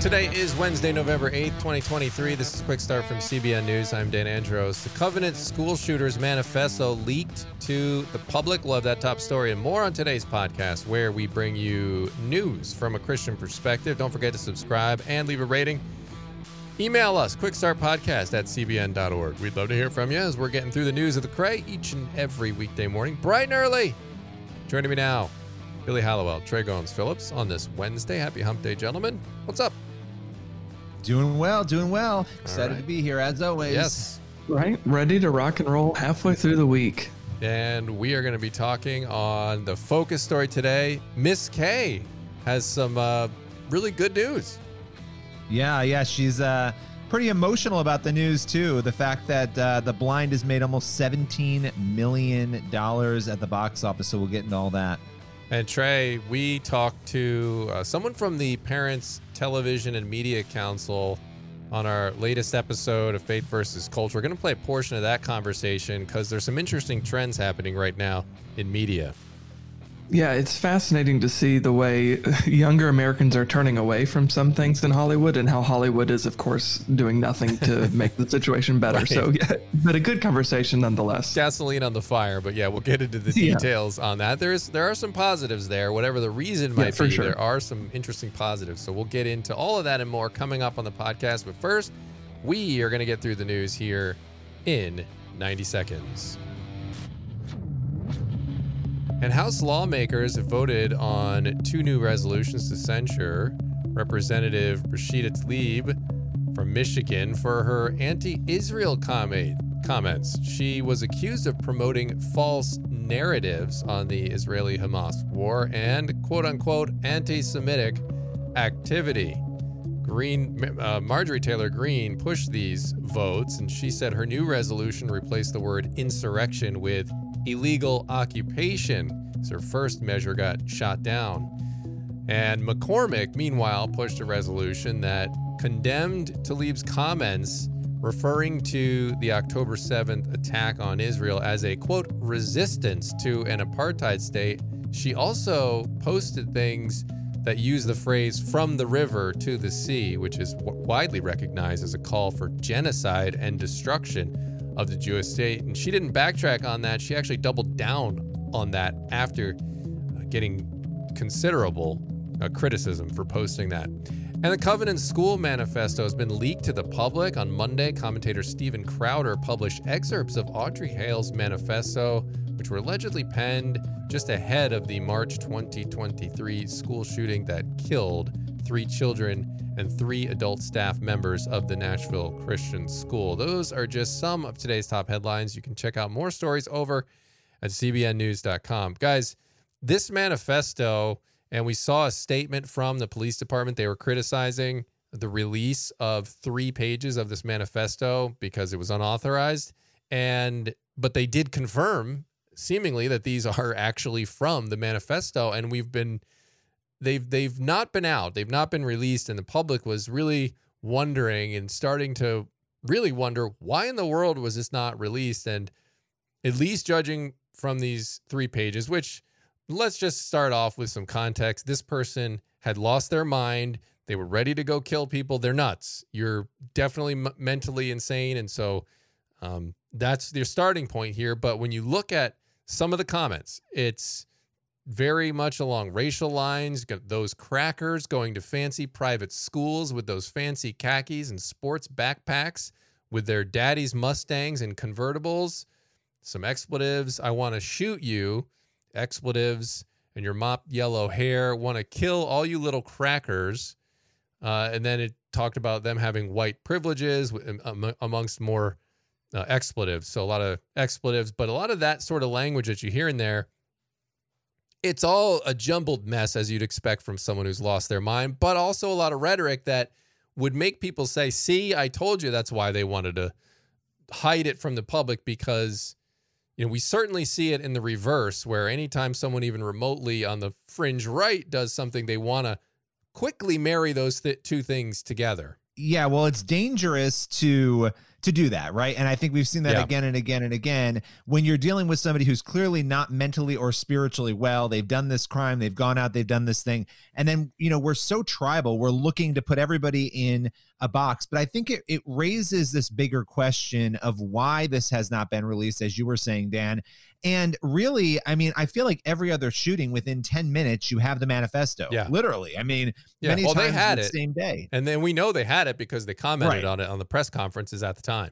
Today is Wednesday, November 8th, 2023. This is Quick Start from CBN News. I'm Dan Andros. The Covenant School Shooters Manifesto leaked to the public. Love that top story and more on today's podcast, where we bring you news from a Christian perspective. Don't forget to subscribe and leave a rating. Email us, quickstartpodcast@cbn.org. We'd love to hear from you as we're getting through the news of the cray each and every weekday morning, bright and early. Joining me now, Billy Hallowell, Trey Gomes, Phillips on this Wednesday. Happy hump day, gentlemen. What's up? Doing well. Excited to be here, as always. Yes. Right? Ready to rock and roll halfway through the week. And we are going to be talking on the focus story today. Miss Kay has some really good news. Yeah. She's pretty emotional about the news, too. The fact that The Blind has made almost $17 million at the box office, so we'll get into all that. And Trey, we talked to someone from the Parents Television and Media Council on our latest episode of Faith versus Culture. We're going to play a portion of that conversation because there's some interesting trends happening right now in media. Yeah, it's fascinating to see the way younger Americans are turning away from some things in Hollywood and how Hollywood is, of course, doing nothing to make the situation better. Right. So, yeah, but a good conversation nonetheless. Gasoline on the fire, but yeah, we'll get into the details on that. There are some positives there, whatever the reason might be. Sure. There are some interesting positives. So we'll get into all of that and more coming up on the podcast. But first, we are going to get through the news here in 90 seconds. And House lawmakers have voted on two new resolutions to censure Representative Rashida Tlaib from Michigan for her anti-Israel comments. She was accused of promoting false narratives on the Israeli-Hamas war and, quote-unquote, anti-Semitic activity. Marjorie Taylor Greene pushed these votes, and she said her new resolution replaced the word insurrection with illegal occupation. So her first measure got shot down. And McCormick, meanwhile, pushed a resolution that condemned Tlaib's comments, referring to the October 7th attack on Israel as a, quote, resistance to an apartheid state. She also posted things that use the phrase from the river to the sea, which is widely recognized as a call for genocide and destruction of the Jewish state. And she didn't backtrack on that. She actually doubled down on that after getting considerable criticism for posting that. And the Covenant School Manifesto has been leaked to the public. On Monday, commentator Steven Crowder published excerpts of Audrey Hale's manifesto, which were allegedly penned just ahead of the March 2023 school shooting that killed 3 children and 3 adult staff members of the Nashville Christian School. Those are just some of today's top headlines. You can check out more stories over at cbnnews.com. Guys, this manifesto, and we saw a statement from the police department. They were criticizing the release of 3 pages of this manifesto because it was unauthorized. But they did confirm, seemingly, that these are actually from the manifesto, and they've not been out. They've not been released, and the public was really wondering and starting to really wonder why in the world was this not released. And at least judging from these 3 pages, which let's just start off with some context. This person had lost their mind. They were ready to go kill people. They're nuts. You're definitely mentally insane. And so that's their starting point here. But when you look at some of the comments, it's very much along racial lines, those crackers going to fancy private schools with those fancy khakis and sports backpacks with their daddy's Mustangs and convertibles, some expletives, I want to shoot you, expletives, and your mop yellow hair, want to kill all you little crackers. And then it talked about them having white privileges amongst more expletives. So a lot of expletives, but a lot of that sort of language that you hear in there, it's all a jumbled mess, as you'd expect from someone who's lost their mind, but also a lot of rhetoric that would make people say, see, I told you. That's why they wanted to hide it from the public, because we certainly see it in the reverse, where anytime someone even remotely on the fringe right does something, they want to quickly marry those two things together. Yeah, well, it's dangerous to to do that, right? And I think we've seen that again and again and again. When you're dealing with somebody who's clearly not mentally or spiritually well, they've done this crime, they've gone out, they've done this thing. And then, you know, we're so tribal, we're looking to put everybody in a box. But I think it raises this bigger question of why this has not been released, as you were saying, Dan. And really, I mean, I feel like every other shooting within 10 minutes, you have the manifesto. Yeah. Literally. I mean, many times they had it the same day. And then we know they had it because they commented on it on the press conferences at the time.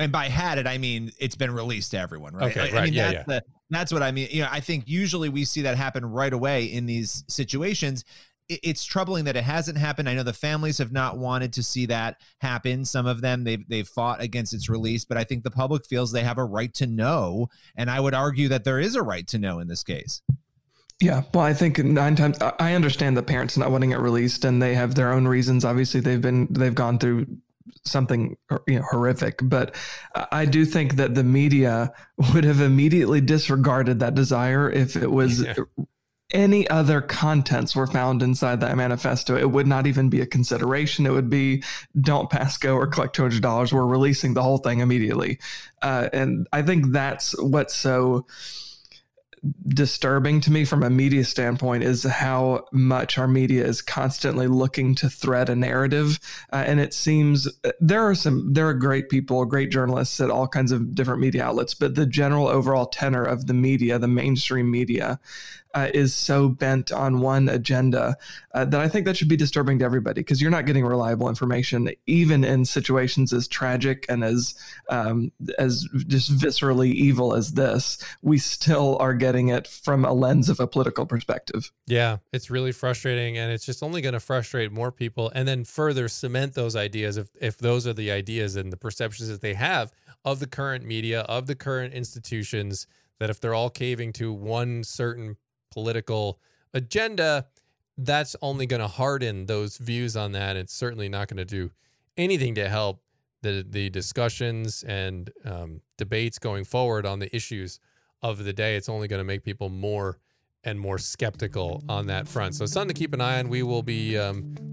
And by had it, I mean, it's been released to everyone, right? Okay, right. I mean, that's what I mean. You know, I think usually we see that happen right away in these situations. It's troubling that it hasn't happened. I know the families have not wanted to see that happen. Some of them, they've fought against its release, but I think the public feels they have a right to know. And I would argue that there is a right to know in this case. Yeah. Well, I think I understand the parents not wanting it released, and they have their own reasons. Obviously they've gone through something, you know, horrific, but I do think that the media would have immediately disregarded that desire if it was any other contents were found inside that manifesto. It would not even be a consideration. It would be, don't pass go or collect $200. We're releasing the whole thing immediately. And I think that's what's so disturbing to me from a media standpoint, is how much our media is constantly looking to thread a narrative. And it seems there are great people, great journalists at all kinds of different media outlets, but the general overall tenor of the media, the mainstream media, is so bent on one agenda that I think that should be disturbing to everybody, because you're not getting reliable information, even in situations as tragic and as just viscerally evil as this. We still are getting it from a lens of a political perspective. Yeah, it's really frustrating, and it's just only going to frustrate more people and then further cement those ideas if those are the ideas and the perceptions that they have of the current media, of the current institutions, that if they're all caving to one certain political agenda, that's only going to harden those views on that. It's certainly not going to do anything to help the discussions and debates going forward on the issues of the day. It's only going to make people more and more skeptical on that front. So it's something to keep an eye on. We will be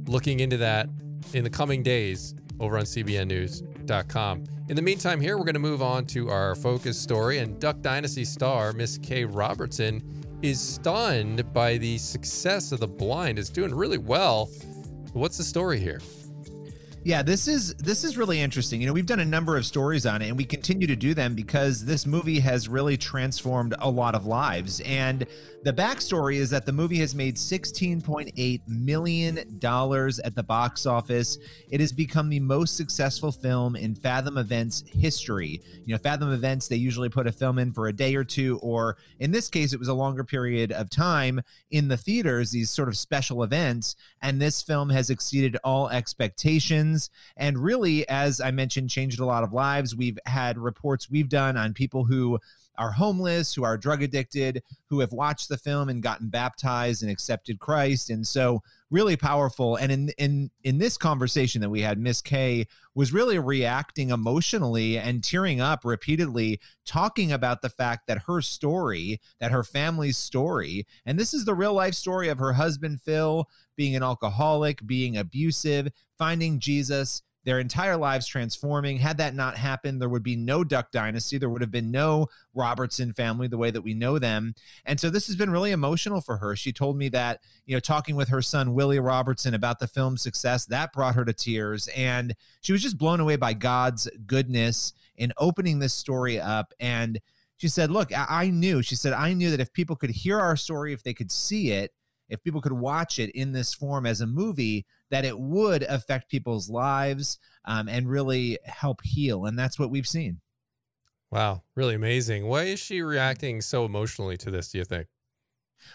looking into that in the coming days over on cbnnews.com. In the meantime here, we're going to move on to our focus story. And Duck Dynasty star Miss Kay Robertson is stunned by the success of The Blind. It's doing really well. What's the story here? Yeah, this is really interesting. You know, we've done a number of stories on it, and we continue to do them because this movie has really transformed a lot of lives. And the backstory is that the movie has made $16.8 million at the box office. It has become the most successful film in Fathom Events history. You know, Fathom Events, they usually put a film in for a day or two, or in this case, it was a longer period of time in the theaters, these sort of special events. And this film has exceeded all expectations. And really, as I mentioned, changed a lot of lives. We've had reports we've done on people who are homeless, who are drug addicted, who have watched the film and gotten baptized and accepted Christ. And so really powerful. And in this conversation that we had, Miss Kay was really reacting emotionally and tearing up repeatedly, talking about the fact that her story, that her family's story, and this is the real life story of her husband, Phil, being an alcoholic, being abusive, finding Jesus, their entire lives transforming. Had that not happened, there would be no Duck Dynasty. There would have been no Robertson family the way that we know them. And so this has been really emotional for her. She told me that, you know, talking with her son, Willie Robertson, about the film's success, that brought her to tears. And she was just blown away by God's goodness in opening this story up. And she said, look, I knew that if people could hear our story, if they could see it, if people could watch it in this form as a movie, that it would affect people's lives and really help heal. And that's what we've seen. Wow, really amazing. Why is she reacting so emotionally to this, do you think?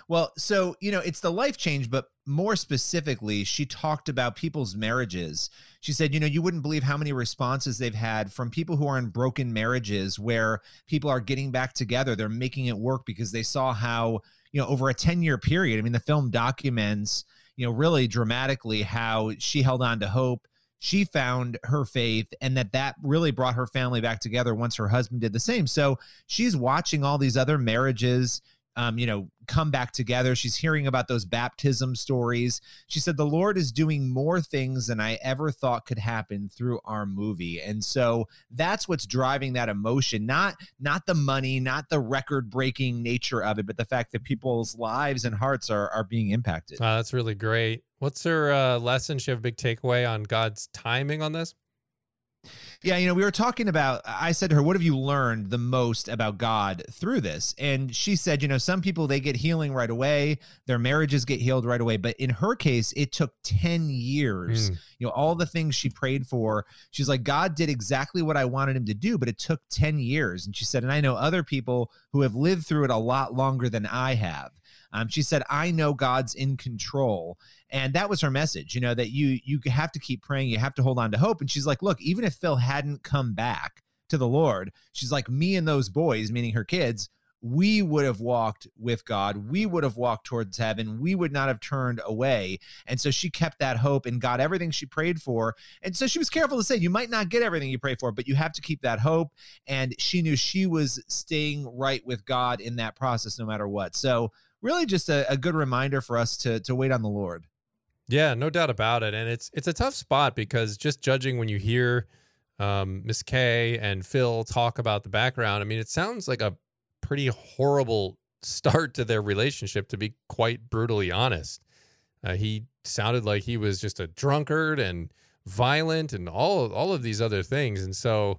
Well, so, you know, it's the life change, but more specifically, she talked about people's marriages. She said, you know, you wouldn't believe how many responses they've had from people who are in broken marriages, where people are getting back together. They're making it work because they saw how, you know, over a 10-year period, I mean, the film documents, you know, really dramatically how she held on to hope. She found her faith, and that really brought her family back together once her husband did the same. So she's watching all these other marriages, you know, come back together. She's hearing about those baptism stories. She said, the Lord is doing more things than I ever thought could happen through our movie. And so that's what's driving that emotion, not the money, not the record-breaking nature of it, but the fact that people's lives and hearts are being impacted. Wow, that's really great. What's her lesson? She have a big takeaway on God's timing on this? Yeah, you know, we were talking about, I said to her, what have you learned the most about God through this? And she said, you know, some people, they get healing right away. Their marriages get healed right away. But in her case, it took 10 years. You know, all the things she prayed for, she's like, God did exactly what I wanted him to do, but it took 10 years. And she said, and I know other people who have lived through it a lot longer than I have. She said, I know God's in control. And that was her message, you know, that you have to keep praying. You have to hold on to hope. And she's like, look, even if Phil hadn't come back to the Lord, she's like, me and those boys, meaning her kids, we would have walked with God. We would have walked towards heaven. We would not have turned away. And so she kept that hope and got everything she prayed for. And so she was careful to say, you might not get everything you pray for, but you have to keep that hope. And she knew she was staying right with God in that process, no matter what. So really just a good reminder for us to wait on the Lord. Yeah, no doubt about it. And it's a tough spot, because just judging when you hear Miss Kay and Phil talk about the background, I mean, it sounds like a pretty horrible start to their relationship, to be quite brutally honest. He sounded like he was just a drunkard and violent and all of these other things. And so,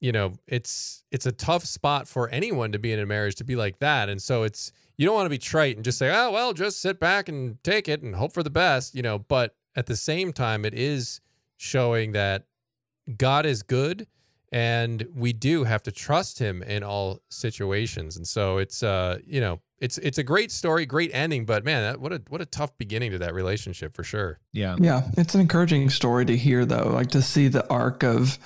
you know, it's a tough spot for anyone to be in a marriage, to be like that. And so it's, you don't want to be trite and just say, oh, well, just sit back and take it and hope for the best, you know, but at the same time, it is showing that God is good and we do have to trust him in all situations. And so it's, you know, it's a great story, great ending, but man, what a tough beginning to that relationship for sure. Yeah. Yeah. It's an encouraging story to hear though, like to see the arc of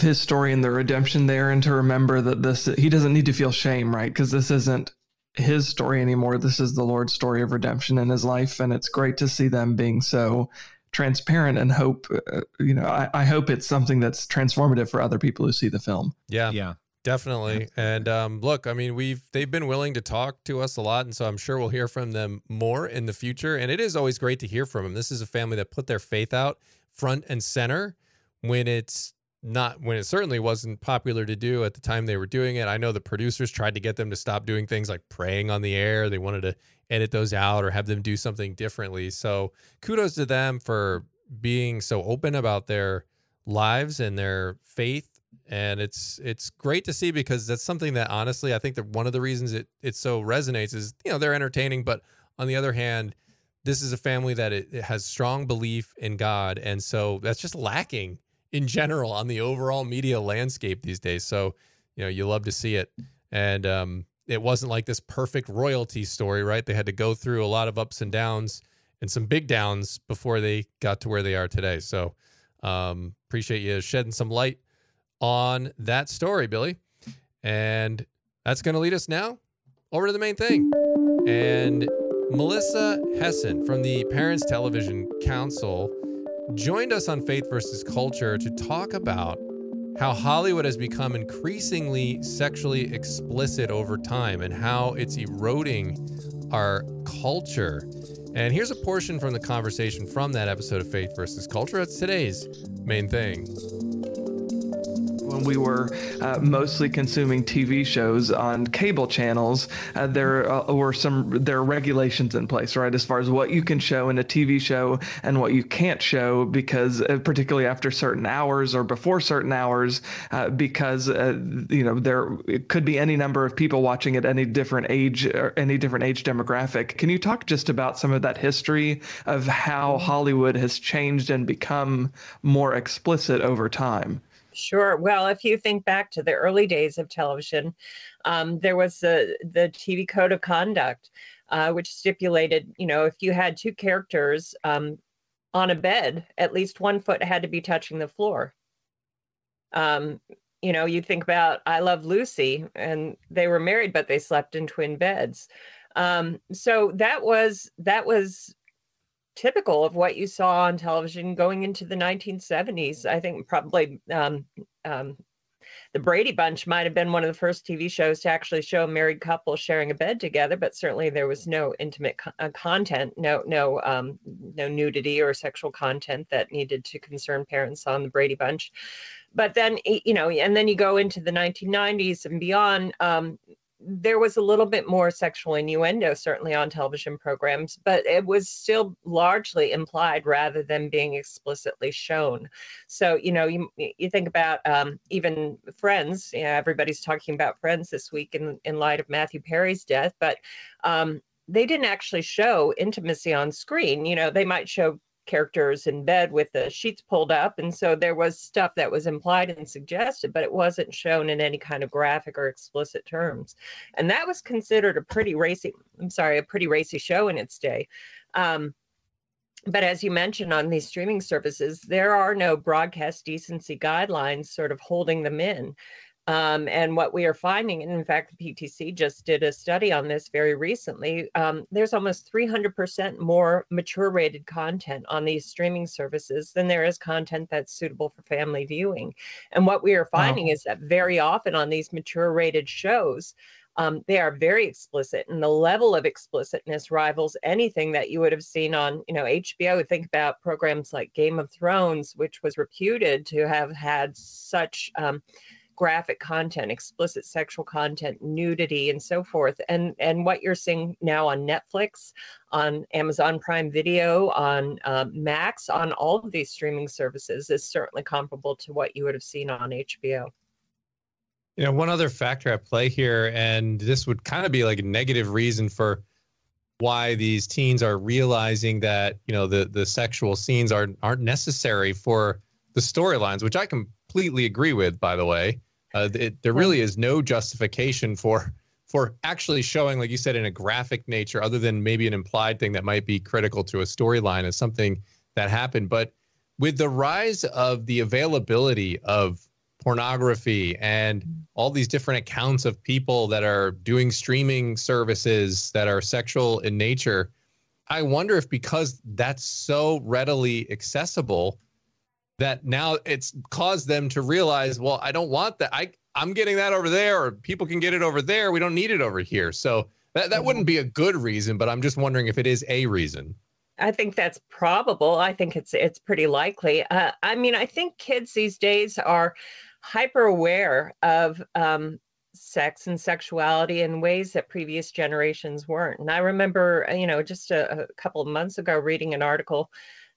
his story and the redemption there. And to remember that he doesn't need to feel shame, right? Cause this isn't his story anymore. This is the Lord's story of redemption in his life. And it's great to see them being so transparent and hope, you know, I hope it's something that's transformative for other people who see the film. Yeah, yeah, definitely. And look, I mean, they've been willing to talk to us a lot. And so I'm sure we'll hear from them more in the future. And it is always great to hear from them. This is a family that put their faith out front and center when it certainly wasn't popular to do at the time they were doing it. I know the producers tried to get them to stop doing things like praying on the air. They wanted to edit those out or have them do something differently. So kudos to them for being so open about their lives and their faith. And it's great to see, because that's something that honestly, I think that one of the reasons it so resonates is, you know, they're entertaining, but on the other hand, this is a family that it has strong belief in God. And so that's just lacking in general on the overall media landscape these days. So, you know, you love to see it. And it wasn't like this perfect royalty story, right? They had to go through a lot of ups and downs and some big downs before they got to where they are today. So appreciate you shedding some light on that story, Billy. And that's going to lead us now over to the main thing. And Melissa Hessen from the Parents Television Council joined us on Faith versus Culture to talk about how Hollywood has become increasingly sexually explicit over time and how it's eroding our culture. And here's a portion from the conversation from that episode of Faith versus Culture. That's today's main thing. When we were mostly consuming TV shows on cable channels, there are regulations in place, right, as far as what you can show in a TV show and what you can't show, because particularly after certain hours or before certain hours, because you know, there it could be any number of people watching at any different age or any different age demographic. Can you talk just about some of that history of how Hollywood has changed and become more explicit over time? Sure. Well, if you think back to the early days of television, there was the TV Code of Conduct, which stipulated, you know, if you had two characters on a bed, at least one foot had to be touching the floor. You know, you think about I Love Lucy, and they were married, but they slept in twin beds. So that was typical of what you saw on television going into the 1970s. I think probably The Brady Bunch might have been one of the first TV shows to actually show a married couple sharing a bed together, but certainly there was no intimate content, no nudity or sexual content that needed to concern parents on The Brady Bunch. But then, you know, and then you go into the 1990s and beyond, there was a little bit more sexual innuendo, certainly on television programs, but it was still largely implied rather than being explicitly shown. So, you know, you think about even Friends, you know, everybody's talking about Friends this week in light of Matthew Perry's death, but they didn't actually show intimacy on screen. You know, they might show characters in bed with the sheets pulled up. And so there was stuff that was implied and suggested, but it wasn't shown in any kind of graphic or explicit terms. And that was considered a pretty racy show in its day. But as you mentioned, on these streaming services, there are no broadcast decency guidelines sort of holding them in. And what we are finding, and in fact, the PTC just did a study on this very recently, there's almost 300% more mature rated content on these streaming services than there is content that's suitable for family viewing. And what we are finding is that very often on these mature rated shows, they are very explicit, and the level of explicitness rivals anything that you would have seen on, you know, HBO. Think about programs like Game of Thrones, which was reputed to have had such graphic content, explicit sexual content, nudity, and so forth. And what you're seeing now on Netflix, on Amazon Prime Video, on Max, on all of these streaming services is certainly comparable to what you would have seen on HBO. You know, one other factor at play here, and this would kind of be like a negative reason for why these teens are realizing that, you know, the sexual scenes aren't necessary for the storylines, which I completely agree with, by the way. There really is no justification for actually showing, like you said, in a graphic nature, other than maybe an implied thing that might be critical to a storyline as something that happened. But with the rise of the availability of pornography and all these different accounts of people that are doing streaming services that are sexual in nature, I wonder if because that's so readily accessible that now it's caused them to realize, well, I don't want that. I'm getting that over there, or people can get it over there. We don't need it over here. So that wouldn't be a good reason, but I'm just wondering if it is a reason. I think that's probable. I think it's pretty likely. I mean, I think kids these days are hyper aware of sex and sexuality in ways that previous generations weren't. And I remember, you know, just a couple of months ago reading an article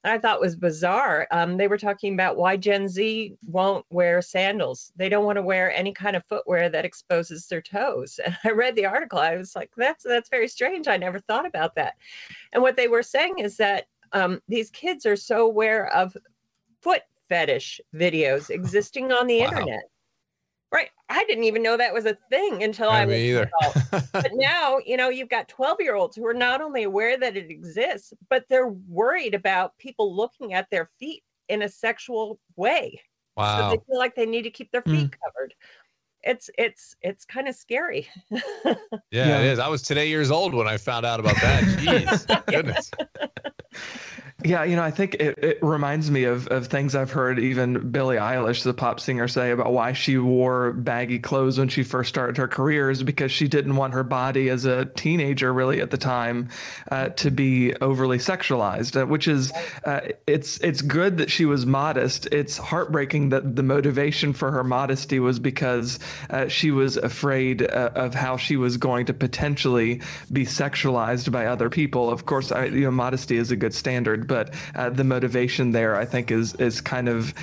I thought was bizarre. They were talking about why Gen Z won't wear sandals. They don't want to wear any kind of footwear that exposes their toes. And I read the article. I was like, that's very strange. I never thought about that. And what they were saying is that these kids are so aware of foot fetish videos existing on the internet. Right. I didn't even know that was a thing until I was an adult. But now, you know, you've got 12-year-olds who are not only aware that it exists, but they're worried about people looking at their feet in a sexual way. Wow. So they feel like they need to keep their feet covered. It's kind of scary. Yeah, it is. I was today years old when I found out about that. Jeez. Goodness. Yeah, you know, I think it reminds me of things I've heard even Billie Eilish, the pop singer, say about why she wore baggy clothes when she first started her career is because she didn't want her body as a teenager, really, at the time to be overly sexualized, which is it's good that she was modest. It's heartbreaking that the motivation for her modesty was because she was afraid of how she was going to potentially be sexualized by other people. Of course, you know, modesty is a good standard, but the motivation there, I think, is kind of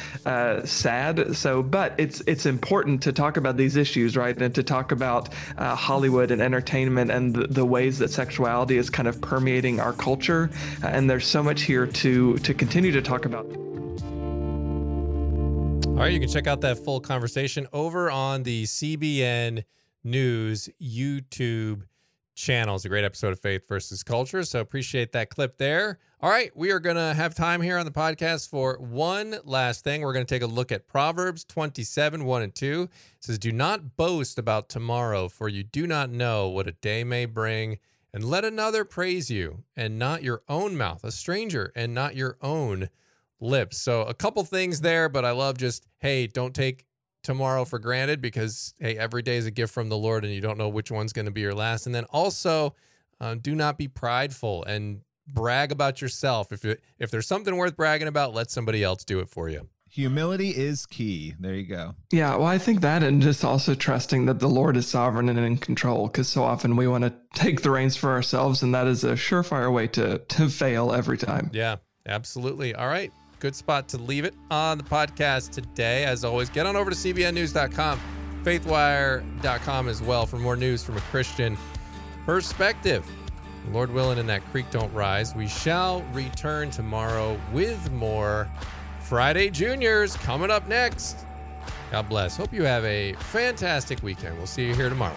sad. So, but it's important to talk about these issues, right? And to talk about Hollywood and entertainment and the ways that sexuality is kind of permeating our culture. And there's so much here to continue to talk about. All right, you can check out that full conversation over on the CBN News YouTube channel. It's a great episode of Faith versus Culture, so appreciate that clip there. All right, we are going to have time here on the podcast for one last thing. We're going to take a look at Proverbs 27:1 and 2. It says, "Do not boast about tomorrow, for you do not know what a day may bring. And let another praise you, and not your own mouth, a stranger, and not your own lips." So a couple things there, but I love just, hey, don't take tomorrow for granted because, hey, every day is a gift from the Lord and you don't know which one's going to be your last. And then also do not be prideful and brag about yourself. If there's something worth bragging about, let somebody else do it for you. Humility is key. There you go. Yeah, well, I think that, and just also trusting that the Lord is sovereign and in control, because so often we want to take the reins for ourselves, and that is a surefire way to fail every time. Yeah, absolutely. All right. Good spot to leave it on the podcast today. As always, get on over to cbnnews.com, faithwire.com as well for more news from a Christian perspective. Lord willing, and that creek don't rise. We shall return tomorrow with more Friday Juniors coming up next. God bless. Hope you have a fantastic weekend. We'll see you here tomorrow.